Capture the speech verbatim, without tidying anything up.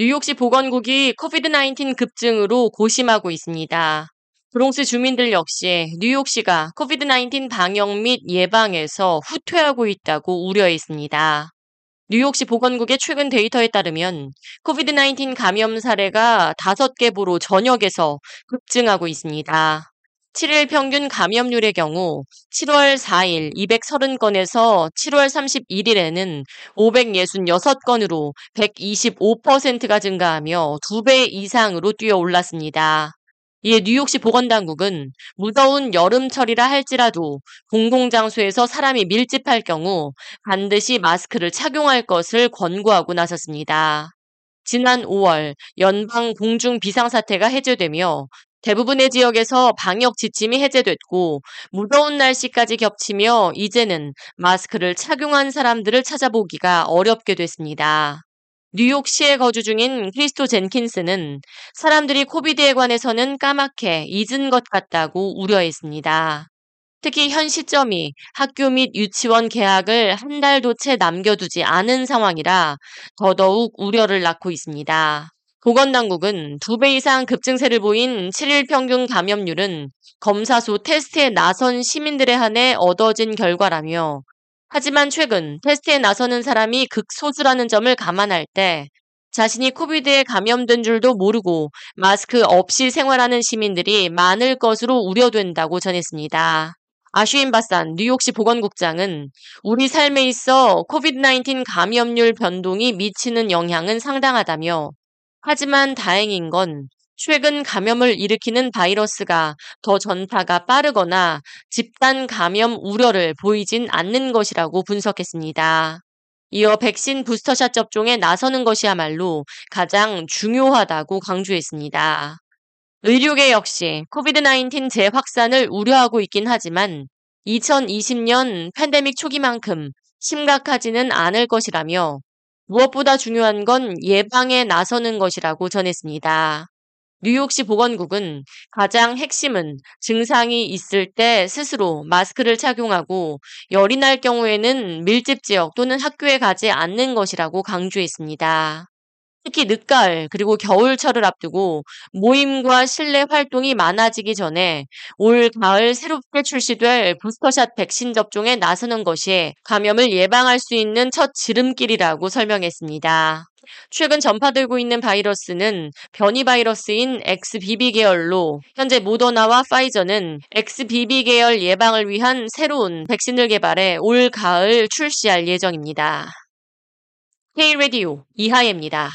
뉴욕시 보건국이 코비드 나인틴 급증으로 고심하고 있습니다. 브롱스 주민들 역시 뉴욕시가 코비드 나인틴 방역 및 예방에서 후퇴하고 있다고 우려했습니다. 뉴욕시 보건국의 최근 데이터에 따르면 코비드 나인틴 감염 사례가 다섯 개부로 전역에서 급증하고 있습니다. 칠 일 평균 감염률의 경우 칠월 사일 이백삼십 건에서 칠월 삼십일일에는 오백육십육 건으로 백이십오 퍼센트가 증가하며 두 배 이상으로 뛰어올랐습니다. 이에 뉴욕시 보건당국은 무더운 여름철이라 할지라도 공공장소에서 사람이 밀집할 경우 반드시 마스크를 착용할 것을 권고하고 나섰습니다. 지난 오월 연방 공중 비상사태가 해제되며 대부분의 지역에서 방역 지침이 해제됐고 무더운 날씨까지 겹치며 이제는 마스크를 착용한 사람들을 찾아보기가 어렵게 됐습니다. 뉴욕시에 거주 중인 크리스토 젠킨스는 사람들이 코비드에 관해서는 까맣게 잊은 것 같다고 우려했습니다. 특히 현 시점이 학교 및 유치원 개학을 한 달도 채 남겨두지 않은 상황이라 더더욱 우려를 낳고 있습니다. 보건당국은 두 배 이상 급증세를 보인 칠 일 평균 감염률은 검사소 테스트에 나선 시민들에 한해 얻어진 결과라며 하지만 최근 테스트에 나서는 사람이 극소수라는 점을 감안할 때 자신이 코비드에 감염된 줄도 모르고 마스크 없이 생활하는 시민들이 많을 것으로 우려된다고 전했습니다. 아슈윈 바산 뉴욕시 보건국장은 우리 삶에 있어 코비드 나인틴 감염률 변동이 미치는 영향은 상당하다며 하지만 다행인 건 최근 감염을 일으키는 바이러스가 더 전파가 빠르거나 집단 감염 우려를 보이진 않는 것이라고 분석했습니다. 이어 백신 부스터샷 접종에 나서는 것이야말로 가장 중요하다고 강조했습니다. 의료계 역시 코비드 나인틴 재확산을 우려하고 있긴 하지만 이천이십 년 팬데믹 초기만큼 심각하지는 않을 것이라며 무엇보다 중요한 건 예방에 나서는 것이라고 전했습니다. 뉴욕시 보건국은 가장 핵심은 증상이 있을 때 스스로 마스크를 착용하고 열이 날 경우에는 밀집 지역 또는 학교에 가지 않는 것이라고 강조했습니다. 특히 늦가을 그리고 겨울철을 앞두고 모임과 실내 활동이 많아지기 전에 올 가을 새롭게 출시될 부스터샷 백신 접종에 나서는 것이 감염을 예방할 수 있는 첫 지름길이라고 설명했습니다. 최근 전파되고 있는 바이러스는 변이 바이러스인 엑스비비 계열로 현재 모더나와 파이저는 엑스비비 계열 예방을 위한 새로운 백신을 개발해 올 가을 출시할 예정입니다. K-Radio 이하예입니다.